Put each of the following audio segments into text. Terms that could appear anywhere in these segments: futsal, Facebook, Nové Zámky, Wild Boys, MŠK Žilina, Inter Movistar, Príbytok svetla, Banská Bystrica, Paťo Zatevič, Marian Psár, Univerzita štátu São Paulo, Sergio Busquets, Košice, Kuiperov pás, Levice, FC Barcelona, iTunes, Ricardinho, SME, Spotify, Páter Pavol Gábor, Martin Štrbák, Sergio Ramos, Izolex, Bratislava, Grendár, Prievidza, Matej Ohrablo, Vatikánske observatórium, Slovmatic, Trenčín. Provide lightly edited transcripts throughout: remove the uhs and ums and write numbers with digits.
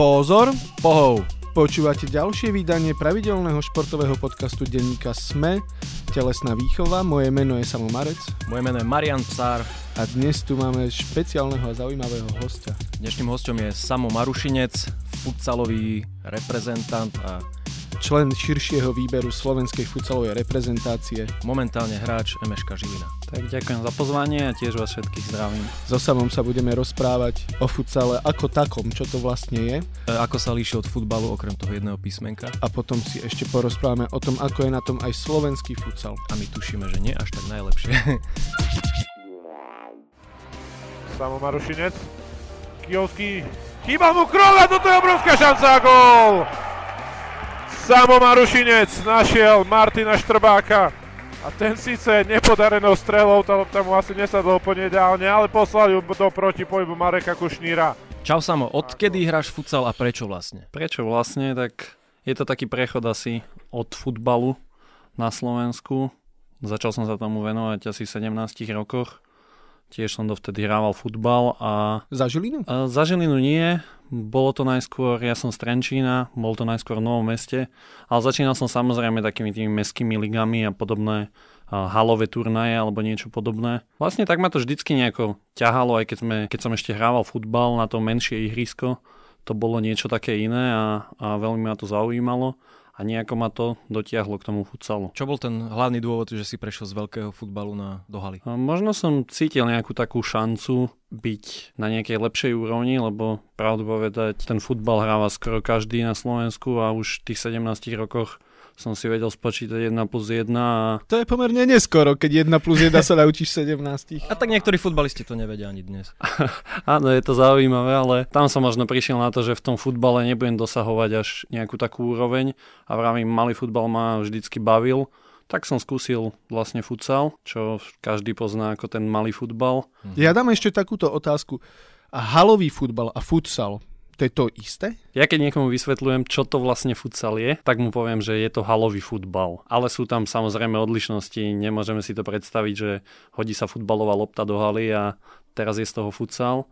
Pozor, pohov! Počúvate ďalšie vydanie pravidelného športového podcastu denníka SME, Telesná výchova. Moje meno je Samo Marec. Moje meno je Marian Psár. A dnes tu máme špeciálneho a zaujímavého hostia. Dnešným hosťom je Samo Marušinec, futsalový reprezentant a člen širšieho výberu slovenskej futsalovej reprezentácie. Momentálne hráč MŠK Žilina. Tak ďakujem za pozvanie a tiež vás všetkých zdravím. So Samom sa budeme rozprávať o futsale ako takom, čo to vlastne je. Ako sa líši od futbalu okrem toho jedného písmenka. A potom si ešte porozprávame o tom, ako je na tom aj slovenský futsal. A my tušíme, že nie až tak najlepšie. Samo Marušinec, Kijovský, chýba mu krok a toto je obrovská šanca a gól! Samo Marušinec našiel Martina Štrbáka a ten síce nepodarenou strelou, tá lopta mu asi nesadlo úplne ideálne, ale poslal ju do protipohybu Mareka Kušníra. Čau Samo, odkedy hráš futsal a prečo vlastne? Tak je to taký prechod asi od futbalu na Slovensku. Začal som sa tomu venovať asi v 17 rokoch. Tiež som dovtedy hrával futbal a... Za Žilinu? Za Žilinu nie. Bolo to najskôr, ja som z Trenčína, bolo to najskôr v Novom Meste. Ale začínal som samozrejme takými tými mestskými ligami a podobné halové turnaje alebo niečo podobné. Vlastne tak ma to vždycky nejako ťahalo, aj keď som ešte hrával futbal na to menšie ihrisko. To bolo niečo také iné a veľmi ma to zaujímalo. A nejako ma to dotiahlo k tomu futsalu. Čo bol ten hlavný dôvod, že si prešiel z veľkého futbalu do haly? Možno som cítil nejakú takú šancu byť na nejakej lepšej úrovni, lebo pravdu povedať, ten futbal hráva skoro každý na Slovensku a už v tých 17 rokoch som si vedel spočítať 1+1 a... To je pomerne neskoro, keď 1+1 sa naučíš 17. A tak niektorí futbalisti to nevedia ani dnes. Áno, je to zaujímavé, ale tam som možno prišiel na to, že v tom futbale nebudem dosahovať až nejakú takú úroveň a vravím, malý futbal ma vždycky bavil. Tak som skúsil vlastne futsal, čo každý pozná ako ten malý futbal. Ja dám ešte takúto otázku. A halový futbal a futsal, to je to isté? Ja keď niekomu vysvetľujem, čo to vlastne futsal je, tak mu poviem, že je to halový futbal. Ale sú tam samozrejme odlišnosti, nemôžeme si to predstaviť, že hodí sa futbalová lopta do haly a teraz je z toho futsal.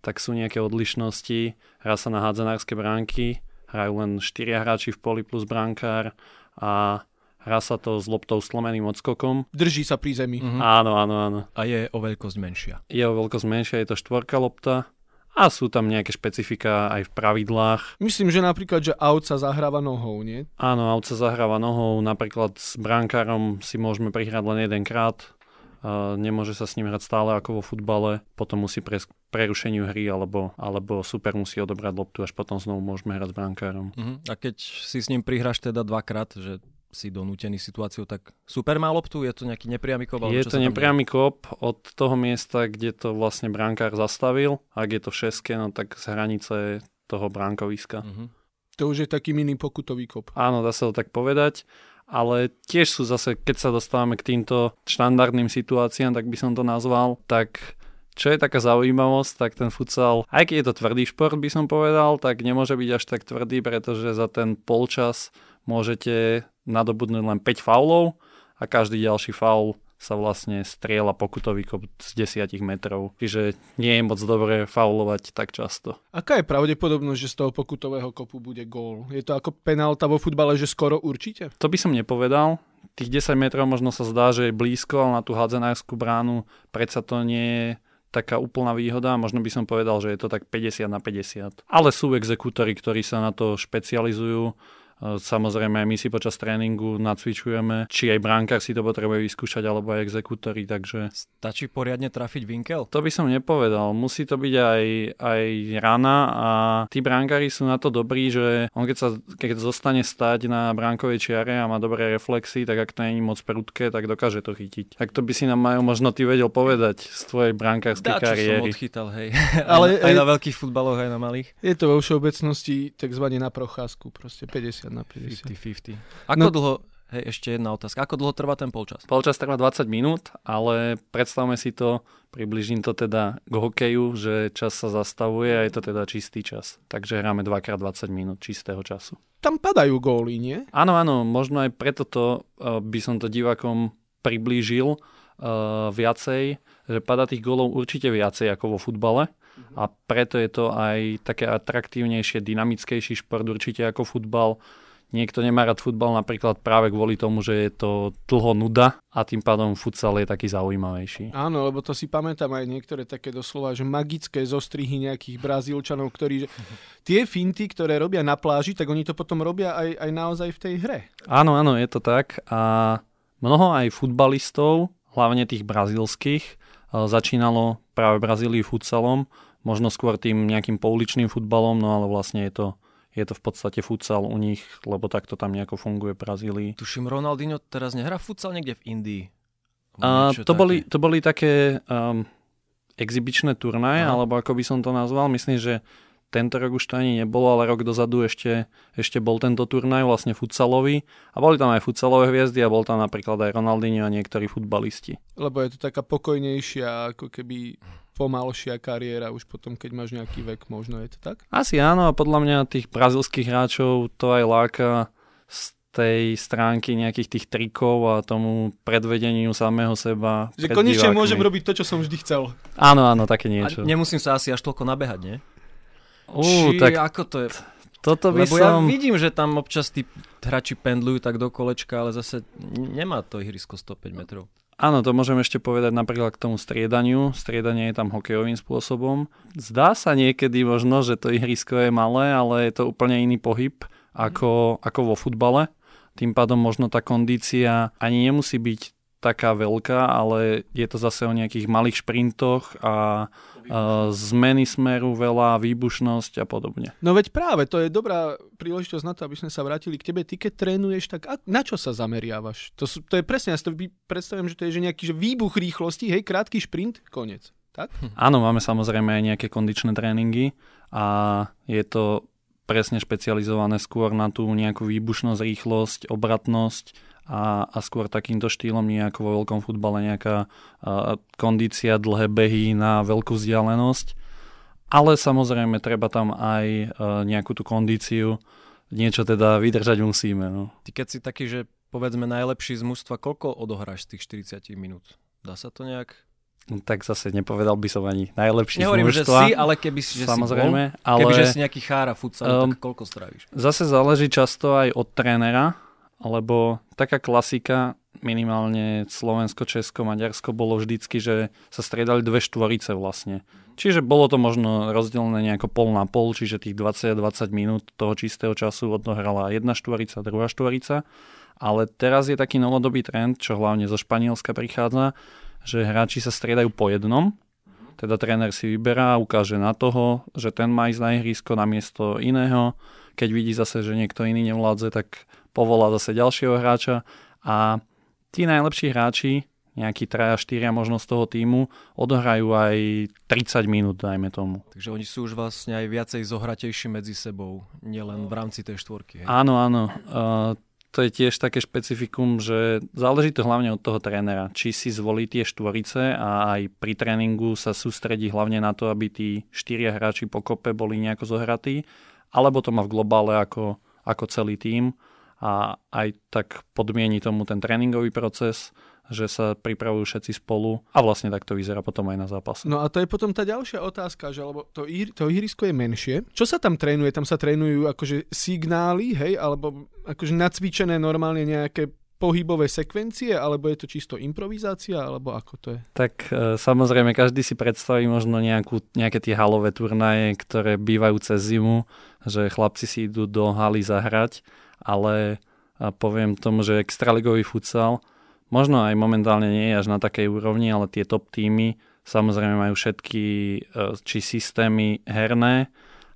Tak sú nejaké odlišnosti, hrá sa na hádzanárske bránky, hrajú len 4 hráči v poli plus brankár a hrá sa to s loptou slomeným odskokom. Drží sa pri zemi. Mhm. Áno. A je o veľkosť menšia. Je to 4 lopta. A sú tam nejaké špecifika aj v pravidlách. Myslím, že napríklad, že aut sa zahráva nohou, nie? Áno, aut sa zahráva nohou. Napríklad s brankárom si môžeme prihrať len jedenkrát. Nemôže sa s ním hrať stále ako vo futbale. Potom musí prerušeniu hry alebo super musí odobrať loptu, až potom znovu môžeme hrať s brankárom. A keď si s ním prihráš teda dvakrát, že si donútený situáciou, tak super má loptu? Je to nejaký nepriamy kop? Je to nepriamy kop od toho miesta, kde to vlastne brankár zastavil. Ak je to v šeske, no tak z hranice toho brankoviska. Uh-huh. To už je taký mini pokutový kop. Áno, dá sa to tak povedať. Ale tiež sú zase, keď sa dostávame k týmto štandardným situáciám, tak by som to nazval, tak... Čo je taká zaujímavosť, tak ten futsal, aj keď je to tvrdý šport, by som povedal, tak nemôže byť až tak tvrdý, pretože za ten polčas môžete nadobudnúť len 5 faulov a každý ďalší faul sa vlastne strieľa pokutový kop z 10 metrov. Čiže nie je moc dobré faulovať tak často. Aká je pravdepodobnosť, že z toho pokutového kopu bude gól? Je to ako penálta vo futbale, že skoro určite? To by som nepovedal. Tých 10 metrov možno sa zdá, že je blízko, ale na tú hádzanárskú bránu predsa to nie je taká úplná výhoda, možno by som povedal, že je to tak 50-50. Ale sú exekútori, ktorí sa na to špecializujú. Samozrejme aj my si počas tréningu nacvičujeme, či aj brankár si to potrebuje vyskúšať, alebo aj exekútori, takže... Stačí poriadne trafiť vinkel? To by som nepovedal, musí to byť aj rana a tí brankári sú na to dobrí, že on keď zostane stať na brankovej čiare a má dobré reflexy, tak ak to nie je moc prudké, tak dokáže to chytiť. Tak to by si nám Majo možno ty vedel povedať z tvojej brankárskej kariéry. Dá, čo som odchytal, hej. Ale aj na veľkých futbaloch, aj na malých. Je to vo všeobecnosti takzvané na procházku, proste 50 na 50. 50-50. Dlho, hej, ešte jedna otázka, ako dlho trvá ten polčas? Polčas trvá 20 minút, ale predstavme si to, približím to teda k hokeju, že čas sa zastavuje a je to teda čistý čas. Takže hráme 2x20 minút čistého času. Tam padajú góly, nie? Áno, možno aj preto to by som to divákom priblížil viacej, že padá tých gólov určite viacej ako vo futbale. a preto je to aj také atraktívnejšie, dynamickejší šport určite ako futbal. Niekto nemá rád futbal napríklad práve kvôli tomu, že je to dlho nuda a tým pádom futsal je taký zaujímavejší. Áno, lebo to si pamätám aj niektoré také doslova, že magické zostrihy nejakých Brazílčanov, ktorí... Tie finty, ktoré robia na pláži, tak oni to potom robia aj naozaj v tej hre. Áno, áno, je to tak. A mnoho aj futbalistov, hlavne tých brazílskych, začínalo práve v Brazílii futsalom, možno skôr tým nejakým pouličným futbalom, no ale vlastne je to v podstate futsal u nich, lebo takto tam nejako funguje v Brazílii. Tuším, Ronaldinho teraz nehrá futsal niekde v Indii. To boli také exibičné turnaje, alebo ako by som to nazval. Myslím, že tento rok už to ani nebolo, ale rok dozadu ešte bol tento turnaj vlastne futsalový. A boli tam aj futsalové hviezdy a bol tam napríklad aj Ronaldinho a niektorí futbalisti. Lebo je to taká pokojnejšia, ako keby... pomalšia kariéra už potom, keď máš nejaký vek, možno je to tak? Asi áno, a podľa mňa tých brazílskych hráčov to aj láka z tej stránky nejakých tých trikov a tomu predvedeniu samého seba. Že konečne môžem robiť to, čo som vždy chcel. Áno, áno, také niečo. A nemusím sa asi až toľko nabehať, nie? Tak ako to je... Ja vidím, že tam občas tí hráči pendlujú tak do kolečka, ale zase nemá to ihrisko 105 metrov. Áno, to môžem ešte povedať napríklad k tomu striedaniu. Striedanie je tam hokejovým spôsobom. Zdá sa niekedy možno, že to ihrisko je malé, ale je to úplne iný pohyb ako vo futbale. Tým pádom možno tá kondícia ani nemusí byť taká veľká, ale je to zase o nejakých malých šprintoch a zmeny smeru veľa, výbušnosť a podobne. No veď práve, to je dobrá príležitosť na to, aby sme sa vrátili k tebe. Ty keď trénuješ, tak na čo sa zameriavaš? To je presne, ja si to predstavím, že to je že nejaký že výbuch rýchlosti, hej, krátky šprint, koniec. Tak? Áno, máme samozrejme aj nejaké kondičné tréningy a je to presne špecializované skôr na tú nejakú výbušnosť, rýchlosť, obratnosť, a skôr takýmto štýlom, nie ako vo veľkom futbale nejaká kondícia, dlhé behy na veľkú vzdialenosť. Ale samozrejme treba tam aj nejakú tú kondíciu, niečo teda vydržať musíme. No. Ty keď si taký, že povedzme najlepší z mužstva, koľko odohráš z tých 40 minút? Dá sa to nejak? No, tak zase nepovedal by som ani najlepší z mužstva. Nehovorím, že si, ale keby si, že samozrejme, si bol, ale... kebyže si nejaký chára futsal, tak koľko stráviš? Zase záleží často aj od trénera, lebo taká klasika, minimálne Slovensko, Česko, Maďarsko bolo vždycky, že sa striedali dve štvorice vlastne. Čiže bolo to možno rozdelené nejako pol na pol, čiže tých 20 minút toho čistého času odohrala jedna štvorica, druhá štvorica. Ale teraz je taký novodobý trend, čo hlavne zo Španielska prichádza, že hráči sa striedajú po jednom. Teda tréner si vyberá, ukáže na toho, že ten má ísť na ihrisko namiesto iného. Keď vidí zase, že niekto iný nevládze, tak povolá zase ďalšieho hráča a tí najlepší hráči, nejakí 3-4 možno z toho týmu, odohrajú aj 30 minút, dajme tomu. Takže oni sú už vlastne aj viacej zohratejší medzi sebou, nielen v rámci tej štvorky. Hej? Áno, áno. To je tiež také špecifikum, že záleží to hlavne od toho trénera. Či si zvolí tie štvorice a aj pri tréningu sa sústredí hlavne na to, aby tí 4 hráči pokope boli nejako zohratí, alebo to má v globále ako celý tím. A aj tak podmieni tomu ten tréningový proces, že sa pripravujú všetci spolu a vlastne tak to vyzerá potom aj na zápase. No a to je potom tá ďalšia otázka, že lebo to ihrisko je menšie. Čo sa tam trénuje? Tam sa trénujú akože signály, hej, alebo akože nacvičené normálne nejaké pohybové sekvencie, alebo je to čisto improvizácia, alebo ako to je? Tak samozrejme, každý si predstaví možno nejaké tie halové turnaje, ktoré bývajú cez zimu, že chlapci si idú do haly zahrať, ale poviem tomu, že extraligový futsal možno aj momentálne nie je až na takej úrovni, ale tie top týmy samozrejme majú všetky či systémy herné,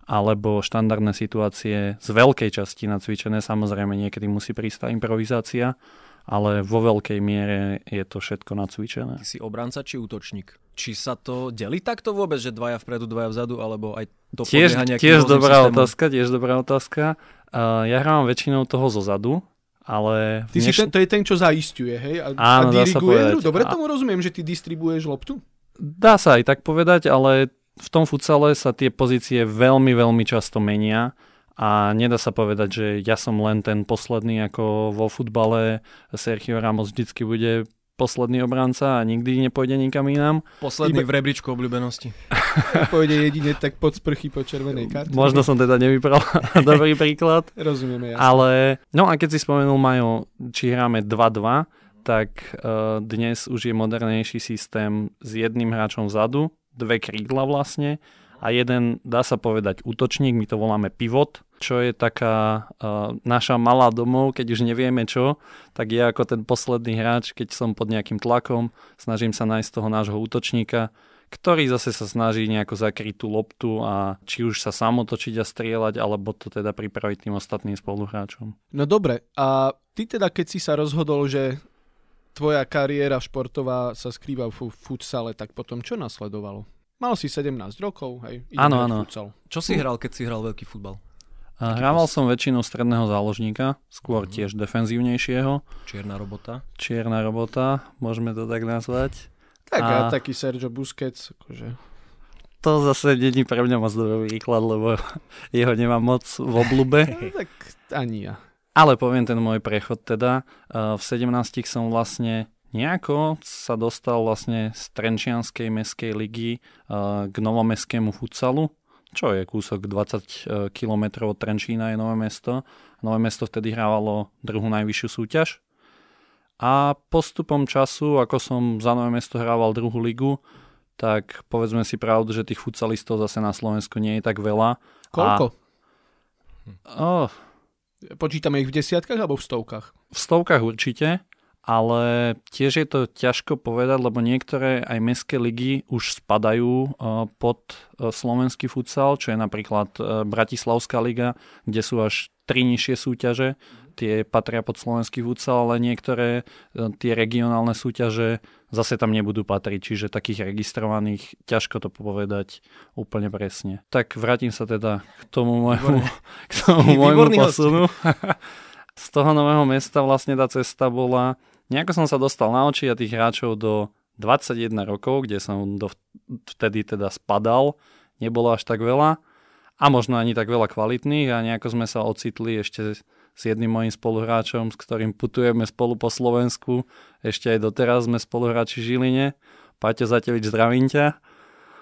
alebo štandardné situácie z veľkej časti nacvičené. Samozrejme niekedy musí prísť tá improvizácia, ale vo veľkej miere je to všetko nacvičené. Ty si obranca či útočník? Či sa to delí takto vôbec, že dvaja vpredu, dvaja vzadu, alebo aj to podlieha nejakým tiež dobrá otázka. Ja hrám väčšinou toho zozadu, ale... To je ten, čo zaisťuje, hej? A diriguje hru? Dobre tomu rozumiem, že ty distribuješ loptu? Dá sa aj tak povedať, ale... V tom futsale sa tie pozície veľmi, veľmi často menia a nedá sa povedať, že ja som len ten posledný, ako vo futbale. Sergio Ramos vždycky bude posledný obranca a nikdy nepôjde nikam inám. Posledný v rebríčku obľúbenosti. pôjde jedine tak pod sprchy po červenej karte. Možno som teda nevypral dobrý príklad. Rozumieme, jasne. Ale, no a keď si spomenul, Majo, či hráme 2-2, tak dnes už je modernejší systém s jedným hráčom vzadu, dve krídla vlastne a jeden, dá sa povedať, útočník, my to voláme pivot, čo je taká naša malá domov, keď už nevieme čo, tak ja ako ten posledný hráč, keď som pod nejakým tlakom, snažím sa nájsť toho nášho útočníka, ktorý zase sa snaží nejako zakryť tú loptu a či už sa sám otočiť a strieľať, alebo to teda pripraviť tým ostatným spoluhráčom. No dobre, a ty teda keď si sa rozhodol, že tvoja kariéra športová sa skrýva v futsale, tak potom čo nasledovalo? Mal si 17 rokov, hej? Áno. Čo si hral, keď si hral veľký futbal? Hrával som väčšinou stredného záložníka, skôr tiež defenzívnejšieho. Čierna robota, môžeme to tak nazvať. Tak a taký Sergio Busquets, akože. To zase není pre mňa moc dobrý výklad, lebo jeho nemám moc v obľúbe. Tak ani ja. Ale poviem ten môj prechod teda. V 17 som vlastne nejako sa dostal vlastne z Trenčianskej mestskej ligy k novomestskému futsalu, čo je kúsok 20 km od Trenčína je Nové Mesto. Nové Mesto vtedy hrávalo druhú najvyššiu súťaž. A postupom času, ako som za Nové Mesto hrával druhú ligu, tak povedzme si pravdu, že tých futsalistov zase na Slovensku nie je tak veľa. Koľko? Počítame ich v desiatkách alebo v stovkách? V stovkách určite, ale tiež je to ťažko povedať, lebo niektoré aj mestské ligy už spadajú pod slovenský futsal, čo je napríklad Bratislavská liga, kde sú až 3 nižšie súťaže, tie patria pod slovenský futsal, ale niektoré tie regionálne súťaže zase tam nebudú patriť, čiže takých registrovaných ťažko to povedať úplne presne. Tak vrátim sa teda k tomu môjmu posunu. Z toho Nového Mesta vlastne tá cesta bola, nejako som sa dostal na oči a tých hráčov do 21 rokov, kde som vtedy teda spadal, nebolo až tak veľa a možno ani tak veľa kvalitných a nejako sme sa ocitli ešte s jedným mojím spoluhráčom, s ktorým putujeme spolu po Slovensku, ešte aj doteraz sme spoluhráči v Žiline, Paťo Zatevič, zdravím ťa.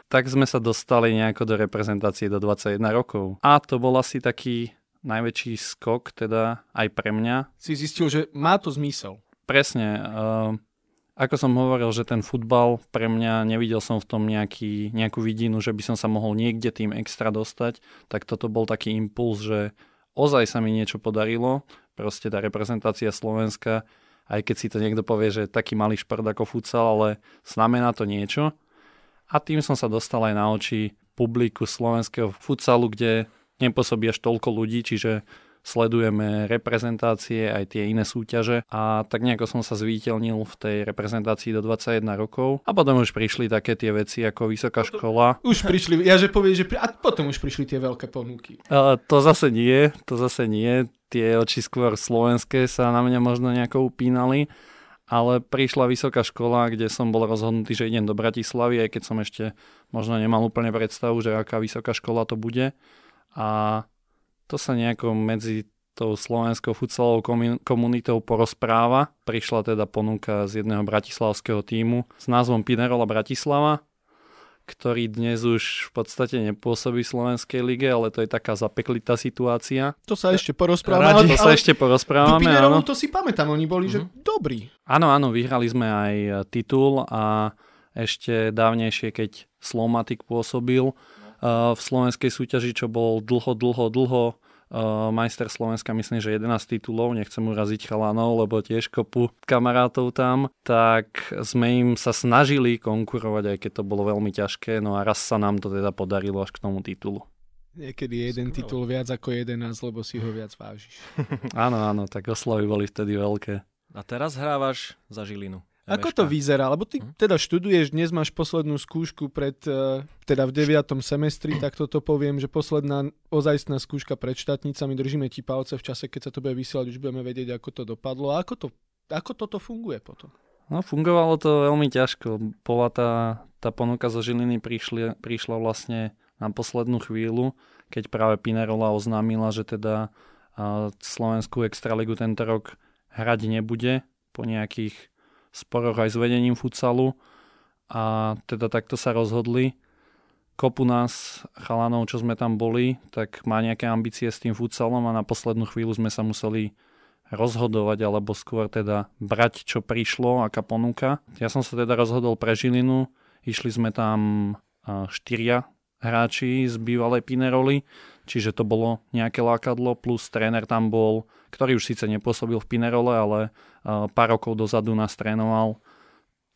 Tak sme sa dostali nejako do reprezentácie do 21 rokov a to bol asi taký najväčší skok, teda aj pre mňa. Si zistil, že má to zmysel. Presne. Ako som hovoril, že ten futbal pre mňa, nevidel som v tom nejakú vidinu, že by som sa mohol niekde tým extra dostať, tak toto bol taký impuls, že ozaj sa mi niečo podarilo. Proste tá reprezentácia Slovenska, aj keď si to niekto povie, že taký malý šport ako futsal, ale znamená to niečo. A tým som sa dostal aj na oči publiku slovenského futsalu, kde nepôsobí až toľko ľudí, čiže sledujeme reprezentácie, aj tie iné súťaže a tak nejako som sa zviditeľnil v tej reprezentácii do 21 rokov a potom už prišli také tie veci ako vysoká škola. Už prišli, a potom už prišli tie veľké ponuky. To zase nie, tie oči skôr slovenské sa na mňa možno nejako upínali, ale prišla vysoká škola, kde som bol rozhodnutý, že idem do Bratislavy, aj keď som ešte možno nemal úplne predstavu, že aká vysoká škola to bude. A to sa nejako medzi tou slovenskou futsalovou komunitou porozpráva. Prišla teda ponuka z jedného bratislavského tímu s názvom Pinerola Bratislava, ktorý dnes už v podstate nepôsobí v slovenskej lige, ale to je taká zapeklitá situácia. To sa ešte porozprávame. Tu Pinerolu to si pamätám, oni boli že dobrí. Áno, vyhrali sme aj titul a ešte dávnejšie, keď Slovmatic pôsobil v slovenskej súťaži, čo bol dlho majster Slovenska, myslím, že 11 titulov, nechcem uraziť chalanov, lebo tiež kopu kamarátov tam, tak sme im sa snažili konkurovať, aj keď to bolo veľmi ťažké, no a raz sa nám to teda podarilo až k tomu titulu. Niekedy je jeden titul viac ako 11, lebo si ho viac vážiš. Áno, tak oslavy boli vtedy veľké. A teraz hrávaš za Žilinu. Ako to vyzerá? Lebo ty teda študuješ, dnes máš poslednú skúšku pred, teda v 9. semestri, tak toto poviem, že posledná ozajstná skúška pred štátnicami, držíme ti palce v čase, keď sa to bude vysielať, už budeme vedieť, ako to dopadlo. A ako toto funguje potom? No fungovalo to veľmi ťažko. Bola tá ponuka zo Žiliny prišla vlastne na poslednú chvíľu, keď práve Pinerola oznámila, že teda slovenskú extraligu tento rok hrať nebude po nejakých sporoch aj s vedením futsalu a teda takto sa rozhodli. kopu nás, chalanov, čo sme tam boli, tak má nejaké ambície s tým futsalom a na poslednú chvíľu sme sa museli rozhodovať, alebo skôr teda brať, čo prišlo, aká ponuka. Ja som sa teda rozhodol pre Žilinu, išli sme tam 4 hráči z bývalej Pineroly, čiže to bolo nejaké lákadlo, plus tréner tam bol, ktorý už síce nepôsobil v Pinerole, ale pár rokov dozadu nás trénoval,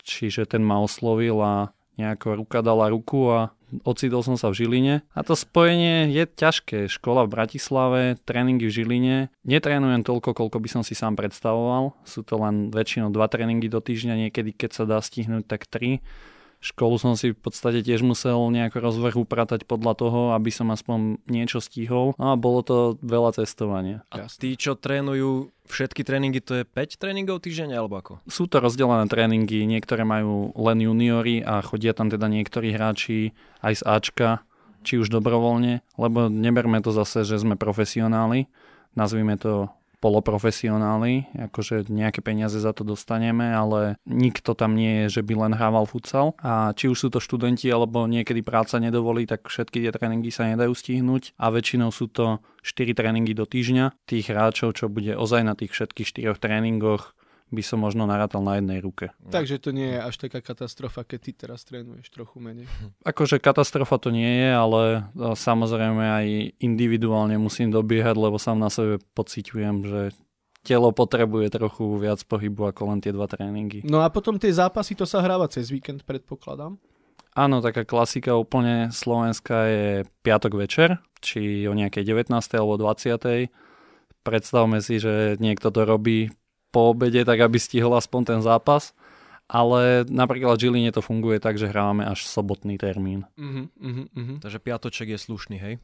čiže ten ma oslovil a nejako ruka dala ruku a ocitol som sa v Žiline. A to spojenie je ťažké. Škola v Bratislave, tréningy v Žiline. Netrénujem toľko, koľko by som si sám predstavoval. Sú to len väčšinou 2 tréningy do týždňa, niekedy keď sa dá stihnúť, tak 3. Školu som si v podstate tiež musel nejako rozvrhu pratať podľa toho, aby som aspoň niečo stihol. A bolo to veľa cestovania. A tí, čo trénujú všetky tréningy, to je 5 tréningov týždeň alebo ako? Sú to rozdelené tréningy, niektoré majú len juniori a chodia tam teda niektorí hráči aj z Ačka, či už dobrovoľne, lebo neberme to zase, že sme profesionáli, nazvime to poloprofesionáli, akože nejaké peniaze za to dostaneme, ale nikto tam nie je, že by len hrával futsal. A či už sú to študenti, alebo niekedy práca nedovolí, tak všetky tie tréningy sa nedajú stihnúť a väčšinou sú to 4 tréningy do týždňa. Tých hráčov, čo bude ozaj na tých všetkých 4 tréningoch, by som možno narátal na jednej ruke. Takže to nie je až taká katastrofa, keď ty teraz trénuješ trochu menej. Akože katastrofa to nie je, ale samozrejme aj individuálne musím dobiehať, lebo sám na sebe pociťujem, že telo potrebuje trochu viac pohybu ako len tie 2 tréningy. No a potom tie zápasy, to sa hráva cez víkend, predpokladám? Áno, taká klasika úplne slovenská je piatok večer, či o nejakej 19. alebo 20. Predstavme si, že niekto to robí po obede, tak aby stihol aspoň ten zápas. Ale napríklad v Žiline to funguje tak, že hrávame až sobotný termín. Takže piatoček je slušný, hej?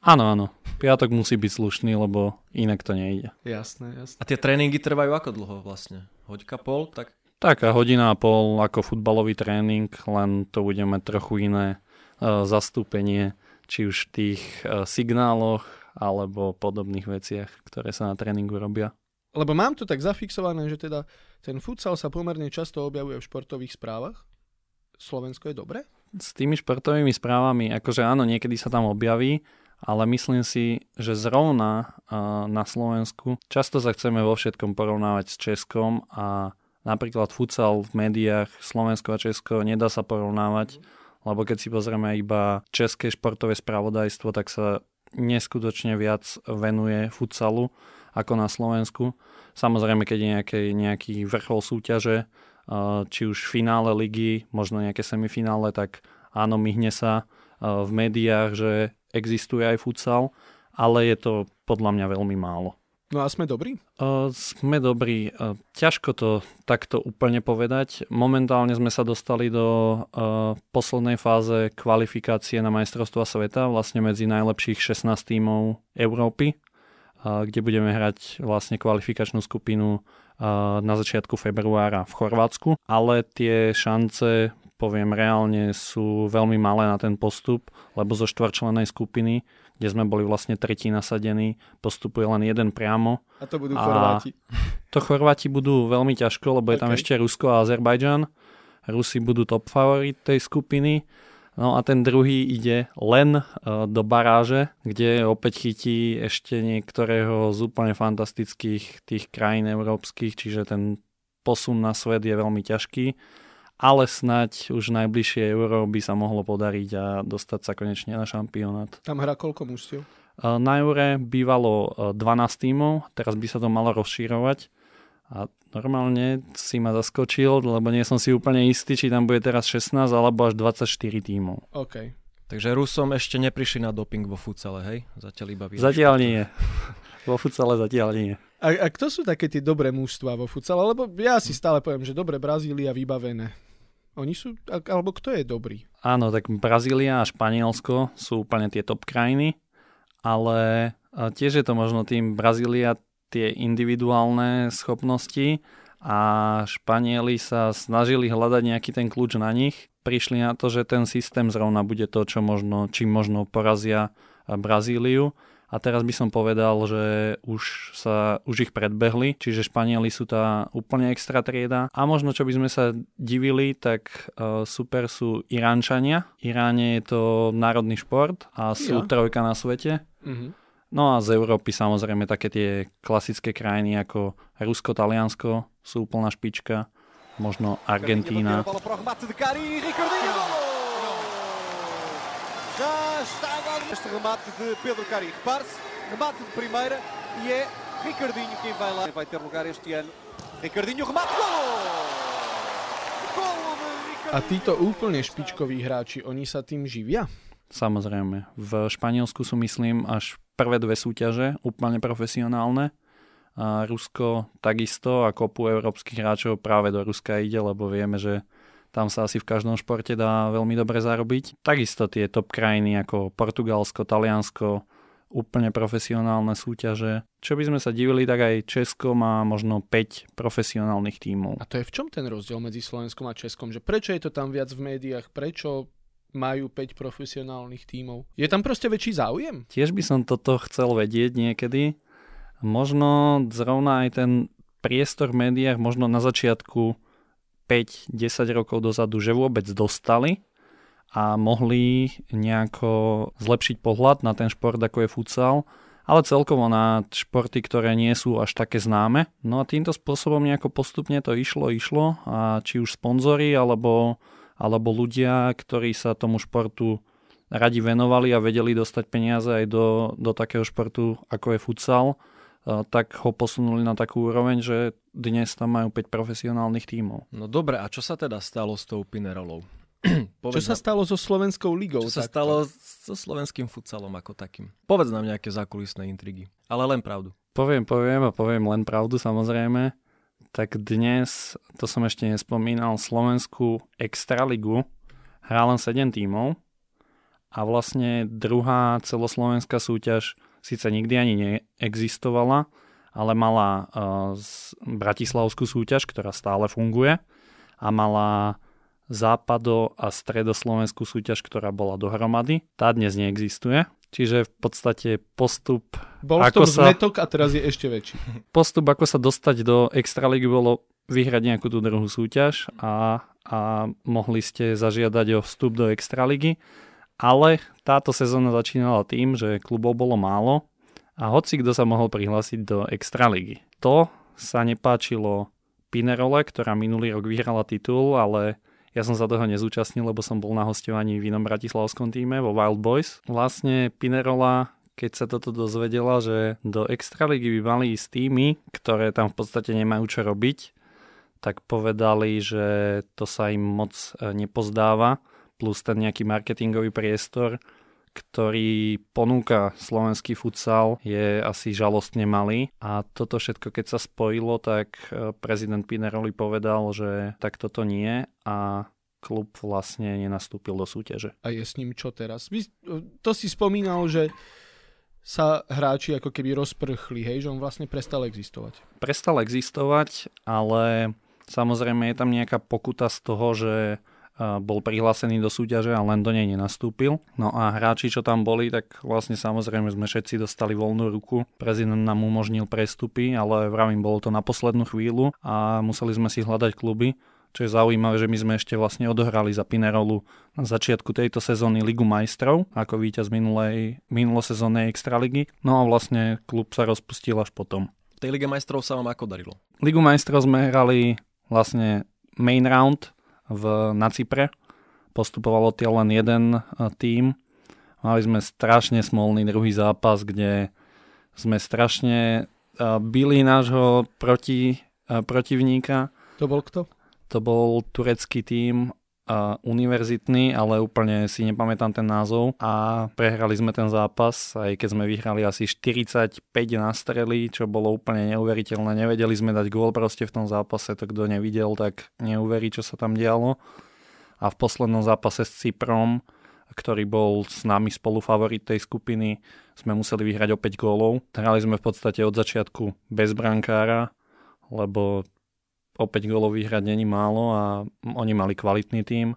Áno, áno. Piatok musí byť slušný, lebo inak to nejde. Jasné, jasné. A tie tréningy trvajú ako dlho vlastne? Hoďka pol? Tak... Taká hodina a pol ako futbalový tréning, len to budeme trochu iné zastúpenie, či už v tých signáloch alebo podobných veciach, ktoré sa na tréningu robia. Lebo mám to tak zafixované, že teda ten futsal sa pomerne často objavuje v športových správach. Slovensko je dobre? S tými športovými správami, akože áno, niekedy sa tam objaví, ale myslím si, že zrovna na Slovensku často sa chceme vo všetkom porovnávať s Českom a napríklad futsal v médiách Slovensko a Česko nedá sa porovnávať, lebo keď si pozrieme iba české športové spravodajstvo, tak sa neskutočne viac venuje futsalu ako na Slovensku. Samozrejme, keď je nejaký vrchol súťaže, či už finále ligy, možno nejaké semifinále, tak áno, mihne sa v médiách, že existuje aj futsal, ale je to podľa mňa veľmi málo. No a sme dobrí? Sme dobrí. Ťažko to takto úplne povedať. Momentálne sme sa dostali do poslednej fáze kvalifikácie na majstrovstvá sveta, vlastne medzi najlepších 16 tímov Európy, kde budeme hrať vlastne kvalifikačnú skupinu na začiatku februára v Chorvátsku, ale tie šance, poviem reálne, sú veľmi malé na ten postup, lebo zo 4-člennej skupiny, kde sme boli vlastne tretí nasadení, postupuje len jeden priamo. A to budú Chorváti. To Chorváti budú veľmi ťažko, lebo je tam ešte Rusko a Azerbajdžan. Rusi budú top favorit tej skupiny. No a ten druhý ide len do baráže, kde opäť chytí ešte niektorého z úplne fantastických tých krajín európskych, čiže ten posun na svet je veľmi ťažký, ale snáď už najbližšie Euro by sa mohlo podariť a dostať sa konečne na šampionát. Tam hrá koľko mužstiev? Na Eure bývalo 12 tímov, teraz by sa to malo rozšírovať. A normálne si ma zaskočil, lebo nie som si úplne istý, či tam bude teraz 16 alebo až 24 tímov. OK. Takže Rusom ešte neprišli na doping vo futsale, hej? Zatiaľ iba vieš. Zatiaľ nie. Vo futsale zatiaľ nie. A kto sú také tie dobré mužstva vo futsale? Lebo ja si stále poviem, že dobre Brazília vybavené. Oni sú, alebo kto je dobrý? Áno, tak Brazília a Španielsko sú úplne tie top krajiny, ale tiež je to možno tým Brazília tie individuálne schopnosti a Španieli sa snažili hľadať nejaký ten kľúč na nich. Prišli na to, že ten systém zrovna bude to, čím možno porazia Brazíliu a teraz by som povedal, že už ich predbehli, čiže Španieli sú tá úplne extra trieda. A možno, čo by sme sa divili, tak super sú Iránčania. Iráne je to národný šport a sú trojka na svete. Mhm. No a z Európy samozrejme také tie klasické krajiny ako Rusko, Taliansko sú úplná špička, možno Argentína. Este remate de Pedro Cari. Repare-se, remate de primeira e é Ricardinho quem vai lá. Vai ter lugar este ano. Ricardinho, remate, gol! A títo úplne špičkoví hráči, oni sa tým živia? Samozrejme. V Španielsku sú, myslím, až prvé dve súťaže, úplne profesionálne. A Rusko takisto a kopu európskych hráčov práve do Ruska ide, lebo vieme, že tam sa asi v každom športe dá veľmi dobre zarobiť. Takisto tie top krajiny ako Portugalsko, Taliansko, úplne profesionálne súťaže. Čo by sme sa divili, tak aj Česko má možno 5 profesionálnych tímov. A to je v čom ten rozdiel medzi Slovenskom a Českom? Že prečo je to tam viac v médiách? Prečo majú 5 profesionálnych tímov? Je tam proste väčší záujem? Tiež by som toto chcel vedieť niekedy. Možno zrovna aj ten priestor v médiách, možno na začiatku 5-10 rokov dozadu, že vôbec dostali a mohli nejako zlepšiť pohľad na ten šport, ako je futsal, ale celkovo na športy, ktoré nie sú až také známe. No a týmto spôsobom nejako postupne to išlo a či už sponzori alebo ľudia, ktorí sa tomu športu radi venovali a vedeli dostať peniaze aj do takého športu, ako je futsal, tak ho posunuli na takú úroveň, že dnes tam majú 5 profesionálnych tímov. No dobre, a čo sa teda stalo s tou Pinerolou? Čo sa stalo so slovenskou ligou? Čo sa stalo so slovenským futsalom ako takým? Povedz nám nejaké zákulisné intrigy, ale len pravdu. Poviem len pravdu, samozrejme. Tak dnes, to som ešte nespomínal, slovenskú extraligu hrá len 7 tímov a vlastne druhá celoslovenská súťaž síce nikdy ani neexistovala, ale mala bratislavskú súťaž, ktorá stále funguje, a mala západo- a stredoslovenskú súťaž, ktorá bola dohromady. Tá dnes neexistuje, čiže v podstate postup... Bol v tom zmetok a teraz je ešte väčší. Postup, ako sa dostať do extraligy, bolo vyhrať nejakú tú druhú súťaž a mohli ste zažiadať o vstup do extraligy. Ale táto sezóna začínala tým, že klubov bolo málo a hoci kto sa mohol prihlásiť do extraligy. To sa nepáčilo Pinerole, ktorá minulý rok vyhrala titul, ale ja som sa toho nezúčastnil, lebo som bol na hostovaní v inom bratislavskom týme vo Wild Boys. Vlastne Pinerola, keď sa toto dozvedela, že do extraligy by mali ísť týmy, ktoré tam v podstate nemajú čo robiť, tak povedali, že to sa im moc nepozdáva, plus ten nejaký marketingový priestor, ktorý ponúka slovenský futsal, je asi žalostne malý. A toto všetko, keď sa spojilo, tak prezident Pineroli povedal, že tak toto nie a klub vlastne nenastúpil do súťaže. A je s ním čo teraz? To si spomínal, že sa hráči ako keby rozprchli, hej, že on vlastne prestal existovať. Prestal existovať, ale samozrejme je tam nejaká pokuta z toho, že bol prihlásený do súťaže a len do nej nenastúpil. No a hráči, čo tam boli, tak vlastne samozrejme sme všetci dostali voľnú ruku. Prezident nám umožnil prestupy, ale vravím, bolo to na poslednú chvíľu a museli sme si hľadať kluby. Čo je zaujímavé, že my sme ešte vlastne odohrali za Pinerolu na začiatku tejto sezóny Ligu majstrov ako víťaz minulosezónnej extraligy. No a vlastne klub sa rozpustil až potom. V tej Lige majstrov sa vám ako darilo? Ligu majstrov sme hrali vlastne main round na Cypre. Postupovalo len jeden tím. Mali sme strašne smolný druhý zápas, kde sme strašne bili nášho protivníka. To bol kto? To bol turecký tím, univerzitný, ale úplne si nepamätám ten názov. A prehrali sme ten zápas, aj keď sme vyhrali asi 45 nástrely, čo bolo úplne neuveriteľné. Nevedeli sme dať gól proste v tom zápase, to kto nevidel, tak neuverí, čo sa tam dialo. A v poslednom zápase s Cyprom, ktorý bol s nami spolufavorit tej skupiny, sme museli vyhrať o 5 gólov. Hrali sme v podstate od začiatku bez brankára, lebo o 5 gólov vyhrať není málo a oni mali kvalitný tím.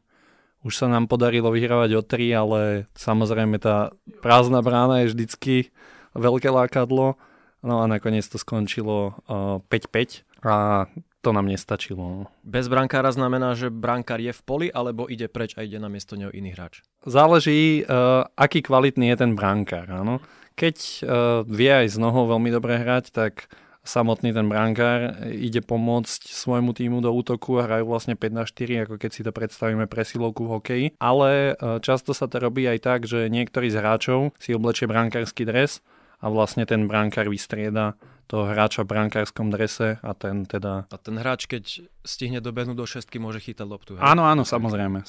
Už sa nám podarilo vyhrávať o 3, ale samozrejme tá prázdna brána je vždycky veľké lákadlo. No a nakoniec to skončilo 5-5 a to nám nestačilo. Bez brankára znamená, že brankár je v poli, alebo ide preč a ide na miesto neho iný hráč? Záleží, aký kvalitný je ten brankár. Áno. Keď vie aj z nohou veľmi dobre hrať, tak samotný ten brankár ide pomôcť svojmu týmu do útoku a hrajú vlastne 5-4, ako keď si to predstavíme presilovku v hokeji. Ale často sa to robí aj tak, že niektorí z hráčov si oblečie brankársky dres a vlastne ten brankár vystrieda toho hráča v brankárskom drese a ten teda... A ten hráč, keď stihne dobehnúť do šestky, môže chytať loptu. Hej? Áno, áno, samozrejme.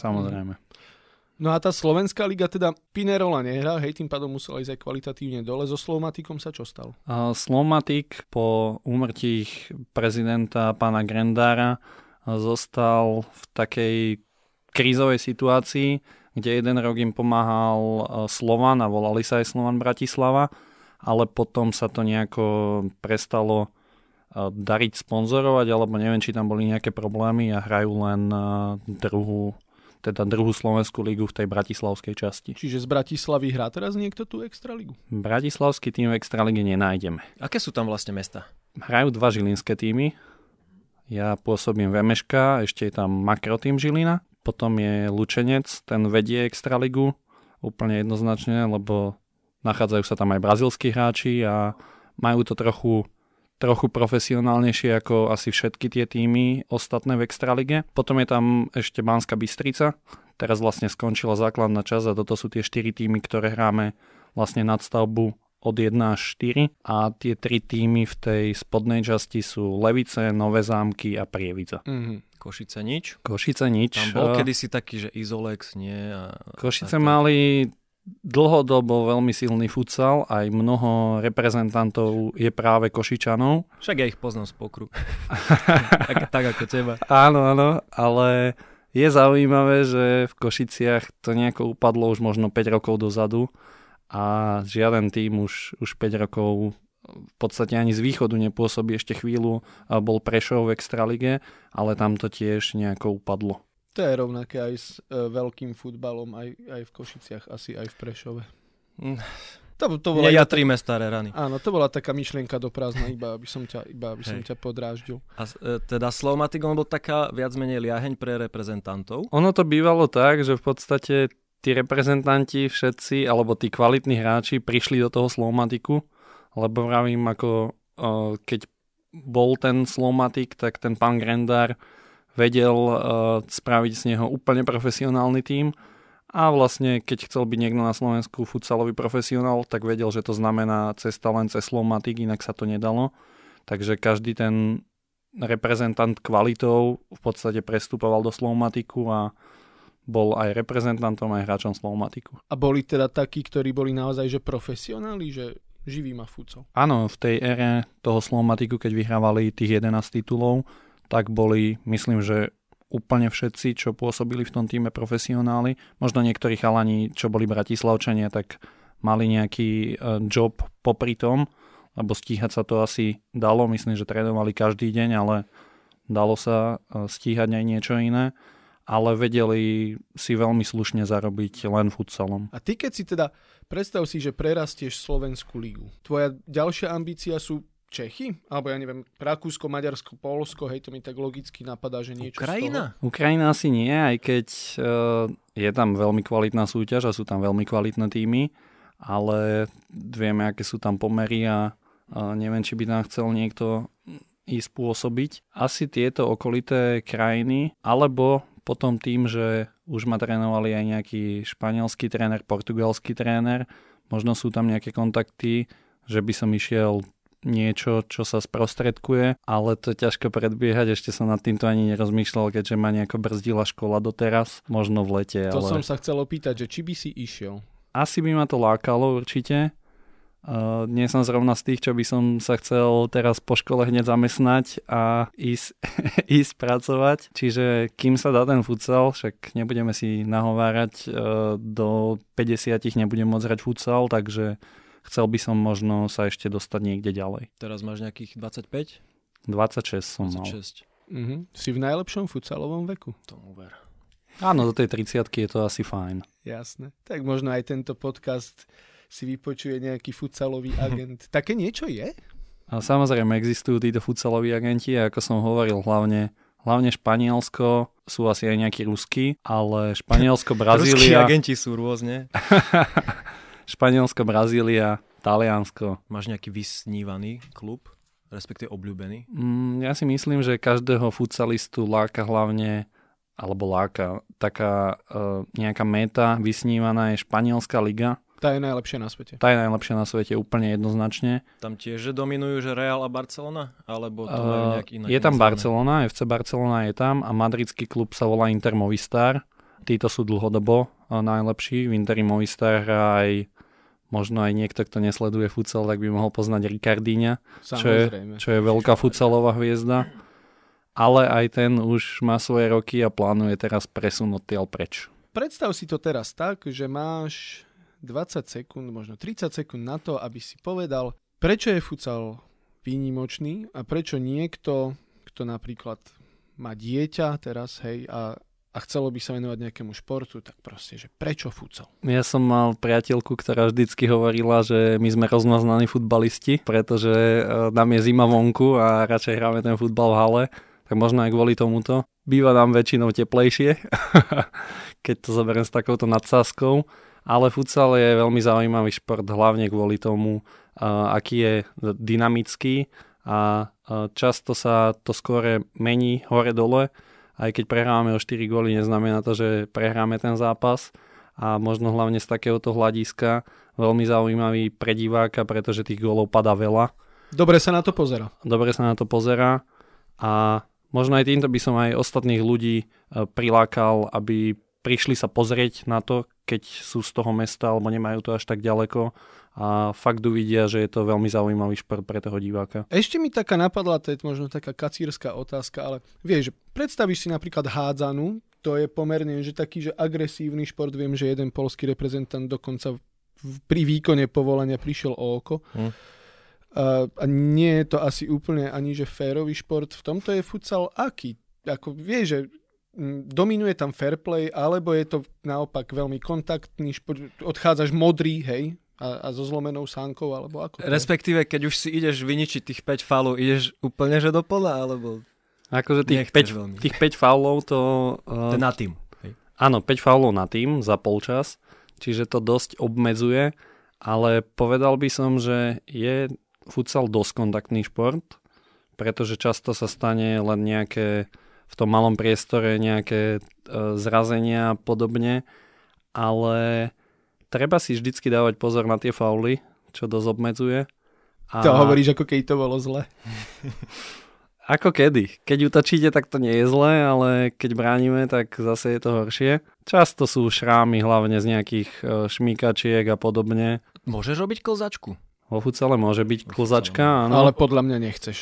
No a tá slovenská liga, teda Pinerola nehrá, hej, tým pádom musela ísť aj kvalitatívne dole. So Slovmaticom sa čo stalo? Slovmatic po úmrtí prezidenta pána Grendára zostal v takej krízovej situácii, kde jeden rok im pomáhal Slovan a volali sa aj Slovan Bratislava, ale potom sa to nejako prestalo dariť sponzorovať, alebo neviem, či tam boli nejaké problémy a hrajú len druhú slovenskú ligu v tej bratislavskej časti. Čiže z Bratislavy hrá teraz niekto tú extraligu? Bratislavský tým v extralíge nenájdeme. Aké sú tam vlastne mesta? Hrajú dva žilinské týmy. Ja pôsobím v MŠK, ešte je tam makrotým Žilina. Potom je Lučenec, ten vedie extraligu úplne jednoznačne, lebo nachádzajú sa tam aj brazilskí hráči a majú to trochu profesionálnejšie ako asi všetky tie týmy ostatné v extralige. Potom je tam ešte Banská Bystrica. Teraz vlastne skončila základná časť a toto sú tie 4 týmy, ktoré hráme vlastne nadstavbu od 1 až 4. A tie 3 týmy v tej spodnej časti sú Levice, Nové Zámky a Prievidza. Mm-hmm. Košice nič? Košice nič. Tam bol kedysi taký, že Izolex, nie? Košice mali... Dlhodobo veľmi silný futsal, aj mnoho reprezentantov je práve Košičanov. Však ja ich poznám z pokru. tak ako teba. Áno, ale je zaujímavé, že v Košiciach to nejako upadlo už možno 5 rokov dozadu a žiaden tým už 5 rokov v podstate ani z východu nepôsobí. Ešte chvíľu bol Prešov v extralige, ale tam to tiež nejako upadlo. To je rovnaké aj s veľkým futbalom, aj v Košiciach, asi aj v Prešove. Ja tríme staré rany. Áno, to bola taká myšlienka do prázdna, iba aby som ťa podráždil. A teda Slovmatic, on bol taká viac menej liaheň pre reprezentantov? Ono to bývalo tak, že v podstate tí reprezentanti všetci, alebo tí kvalitní hráči prišli do toho Slovmaticu, lebo vravím, ako keď bol ten Slovmatic, tak ten pán Grendár vedel spraviť z neho úplne profesionálny tím a vlastne keď chcel byť niekto na Slovensku futsalový profesionál, tak vedel, že to znamená cesta len cez Slovmatic, inak sa to nedalo. Takže každý ten reprezentant kvalitou v podstate prestupoval do Slovmaticu a bol aj reprezentantom, aj hráčom Slovmaticu. A boli teda takí, ktorí boli naozaj že profesionáli, že živí ma futsal? Áno, v tej ére toho Slovmaticu, keď vyhrávali tých 11 titulov, tak boli, myslím, že úplne všetci, čo pôsobili v tom týme profesionáli. Možno niektorí chalani, čo boli bratislavčania, tak mali nejaký job popri tom, lebo stíhať sa to asi dalo. Myslím, že trénovali každý deň, ale dalo sa stíhať aj niečo iné. Ale vedeli si veľmi slušne zarobiť len futsalom. A ty keď si teda, predstav si, že prerastieš slovenskú ligu. Tvoja ďalšia ambícia sú Čechy? Alebo ja neviem, Rakúsko, Maďarsko, Poľsko, hej, to mi tak logicky napadá, že niečo Ukrajina? Z toho. Ukrajina asi nie, aj keď je tam veľmi kvalitná súťaž a sú tam veľmi kvalitné týmy, ale vieme, aké sú tam pomery a neviem, či by tam chcel niekto ísť pôsobiť. Asi tieto okolité krajiny, alebo potom tým, že už ma trénovali aj nejaký španielský tréner, portugalský tréner, možno sú tam nejaké kontakty, že by som išiel niečo, čo sa sprostredkuje, ale to je ťažko predbiehať, ešte som nad týmto ani nerozmýšľal, keďže ma nejako brzdila škola doteraz, možno v lete. To ale... som sa chcel opýtať, že či by si išiel? Asi by ma to lákalo určite, nie som zrovna z tých, čo by som sa chcel teraz po škole hneď zamestnať a ísť pracovať, čiže kým sa dá ten futsal, však nebudeme si nahovárať, do 50 nebudem môcť hrať futsal, takže chcel by som možno sa ešte dostať niekde ďalej. Teraz máš nejakých 25? 26 som mal. Mm-hmm. Si v najlepšom futsalovom veku. Tomu ver. Áno, do tej 30-ky je to asi fajn. Jasné. Tak možno aj tento podcast si vypočuje nejaký futsalový agent. Také niečo je? A samozrejme existujú títo futsaloví agenti a ako som hovoril, hlavne Španielsko, sú asi aj nejakí ruskí, ale Španielsko, Brazília... Ruskí agenti sú rôzne. Španielsko, Brazília, Taliansko. Máš nejaký vysnívaný klub, respektive obľúbený? Ja si myslím, že každého futsalistu láka taká nejaká meta vysnívaná je španielská liga. Tá je najlepšia na svete. Tá je najlepšia na svete, úplne jednoznačne. Tam tiež že dominujú že Real a Barcelona? Alebo to majú nejak inak? Je tam Barcelona, FC Barcelona je tam a madridský klub sa volá Inter Movistar. Títo sú dlhodobo najlepší. V Interi Movistar aj možno aj niekto, kto nesleduje futsal, tak by mohol poznať Ricardinha, čo je veľká futsalová hviezda. Ale aj ten už má svoje roky a plánuje teraz presun odtiaľ preč. Predstav si to teraz tak, že máš 20 sekúnd, možno 30 sekúnd na to, aby si povedal, prečo je futsal výnimočný a prečo niekto, kto napríklad má dieťa teraz, hej, a chcelo by sa venovať nejakému športu, tak proste, že prečo futsal? Ja som mal priateľku, ktorá vždycky hovorila, že my sme rozmaznaní futbalisti, pretože nám je zima vonku a radšej hráme ten futbal v hale. Tak možno aj kvôli tomuto. Býva nám väčšinou teplejšie, keď to zoberiem s takouto nadsázkou. Ale futsal je veľmi zaujímavý šport, hlavne kvôli tomu, aký je dynamický a často sa to skôr mení hore-dole. Aj keď prehrávame o 4 góly, neznamená to, že prehráme ten zápas. A možno hlavne z takéhoto hľadiska veľmi zaujímavý pre diváka, pretože tých gólov padá veľa. Dobre sa na to pozerá. A možno aj týmto by som aj ostatných ľudí prilákal, aby prišli sa pozrieť na to, keď sú z toho mesta alebo nemajú to až tak ďaleko a fakt uvidia, že je to veľmi zaujímavý šport pre toho diváka. Ešte mi taká napadla, to je možno taká kacírska otázka, ale vieš, predstavíš si napríklad hádzanu, to je pomerne že taký že agresívny šport, viem, že jeden poľský reprezentant dokonca pri výkone povolania prišiel o oko. A nie je to asi úplne ani že férový šport. V tomto je futsal aký? Ako vieš, že dominuje tam fair play, alebo je to naopak veľmi kontaktný šport, odchádzaš modrý, hej? A so zlomenou sánkou, alebo ako? Respektíve, keď už si ideš vyničiť tých 5 faulov, ideš úplne že do pola, alebo... Akože tých 5 faulov to... To na tým. Hej? Áno, 5 faulov na tým za polčas, čiže to dosť obmedzuje, ale povedal by som, že je futsal dosť kontaktný šport, pretože často sa stane len nejaké v tom malom priestore nejaké zrazenia a podobne, ale treba si vždycky dávať pozor na tie fauly, čo dosť obmedzuje. A... To hovoríš, ako keď to bolo zle. Ako kedy. Keď utočíte, tak to nie je zlé, ale keď bránime, tak zase je to horšie. Často sú šrámy, hlavne z nejakých šmíkačiek a podobne. Môžeš robiť klzačku? Vo futsale môže byť klzačka, áno. Ale podľa mňa nechceš.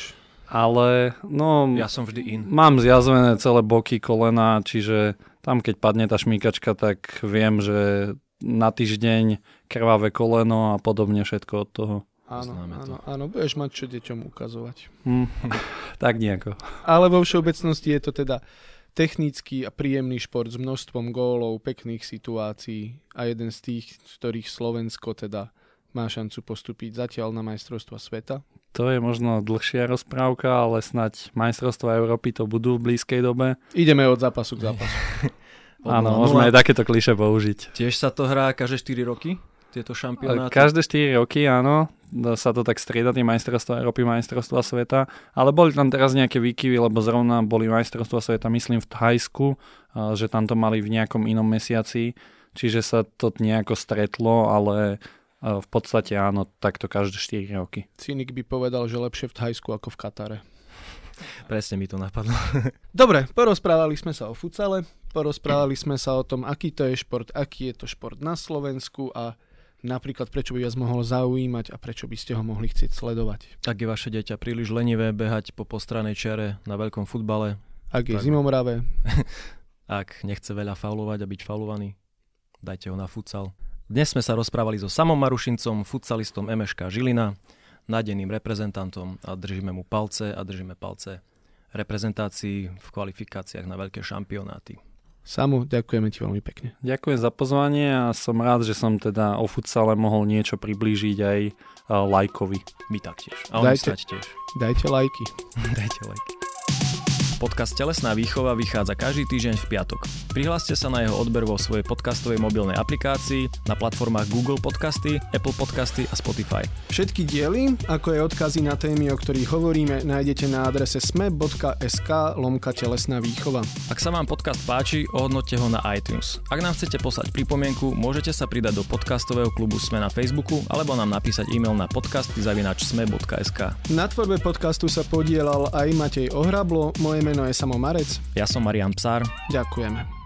Ale, no... Ja som vždy in. Mám zjazvené celé boky, kolena, čiže tam, keď padne tá šmíkačka, tak viem, že na týždeň krvavé koleno a podobne všetko od toho. Áno, budeš mať čo deťom ukazovať. Tak nejako. Ale vo všeobecnosti je to teda technický a príjemný šport s množstvom gólov, pekných situácií a jeden z tých, v ktorých Slovensko teda má šancu postúpiť zatiaľ na majstrovstvá sveta. To je možno dlhšia rozprávka, ale snáď majstrovstvá Európy to budú v blízkej dobe. Ideme od zápasu k zápasu. Áno, môžeme aj takéto klišé použiť. Tiež sa to hrá každé 4 roky, tieto šampionáty? Každé 4 roky, áno. Sa to tak strieda, tie majstrovstvá Európy, majstrovstvá sveta. Ale boli tam teraz nejaké výkyvy, lebo zrovna boli majstrovstvá sveta, myslím, v Thajsku, že tam to mali v nejakom inom mesiaci. Čiže sa to nejako stretlo, ale... V podstate áno, takto každé 4 roky. Cynik by povedal, že lepšie v Thajsku ako v Katare. Presne mi to napadlo. Dobre, porozprávali sme sa o futsale, porozprávali sme sa o tom, aký to je šport, aký je to šport na Slovensku a napríklad prečo by vás mohol zaujímať a prečo by ste ho mohli chcieť sledovať. Ak je vaše dieťa príliš lenivé behať po postranej čiare na veľkom futbale. Ak je zimomravé. Ak nechce veľa faulovať a byť faulovaný, dajte ho na futsal. Dnes sme sa rozprávali so Samom Marušincom, futsalistom MŠK Žilina, nádejným reprezentantom a držíme mu palce reprezentácií v kvalifikáciách na veľké šampionáty. Samo, ďakujeme ti veľmi pekne. Ďakujem za pozvanie a som rád, že som teda o futsale mohol niečo priblížiť aj lajkovi. My taktiež. A oni snáď tiež. Dajte lajky. Dajte lajky. Podcast Telesná výchova vychádza každý týždeň v piatok. Prihláste sa na jeho odber vo svojej podcastovej mobilnej aplikácii, na platformách Google Podcasty, Apple Podcasty a Spotify. Všetky diely, ako aj odkazy na témy, o ktorých hovoríme, nájdete na adrese sme.sk/telesnavýchova. Ak sa vám podcast páči, ohodnoťte ho na iTunes. Ak nám chcete poslať pripomienku, môžete sa pridať do podcastového klubu Sme na Facebooku alebo nám napísať e-mail na podcasty@sme.sk. Na tvorbe podcastu sa podieľal aj Matej Ohrablo, moje meno je Samo Marec. Ja som Marian Psár. Ďakujeme.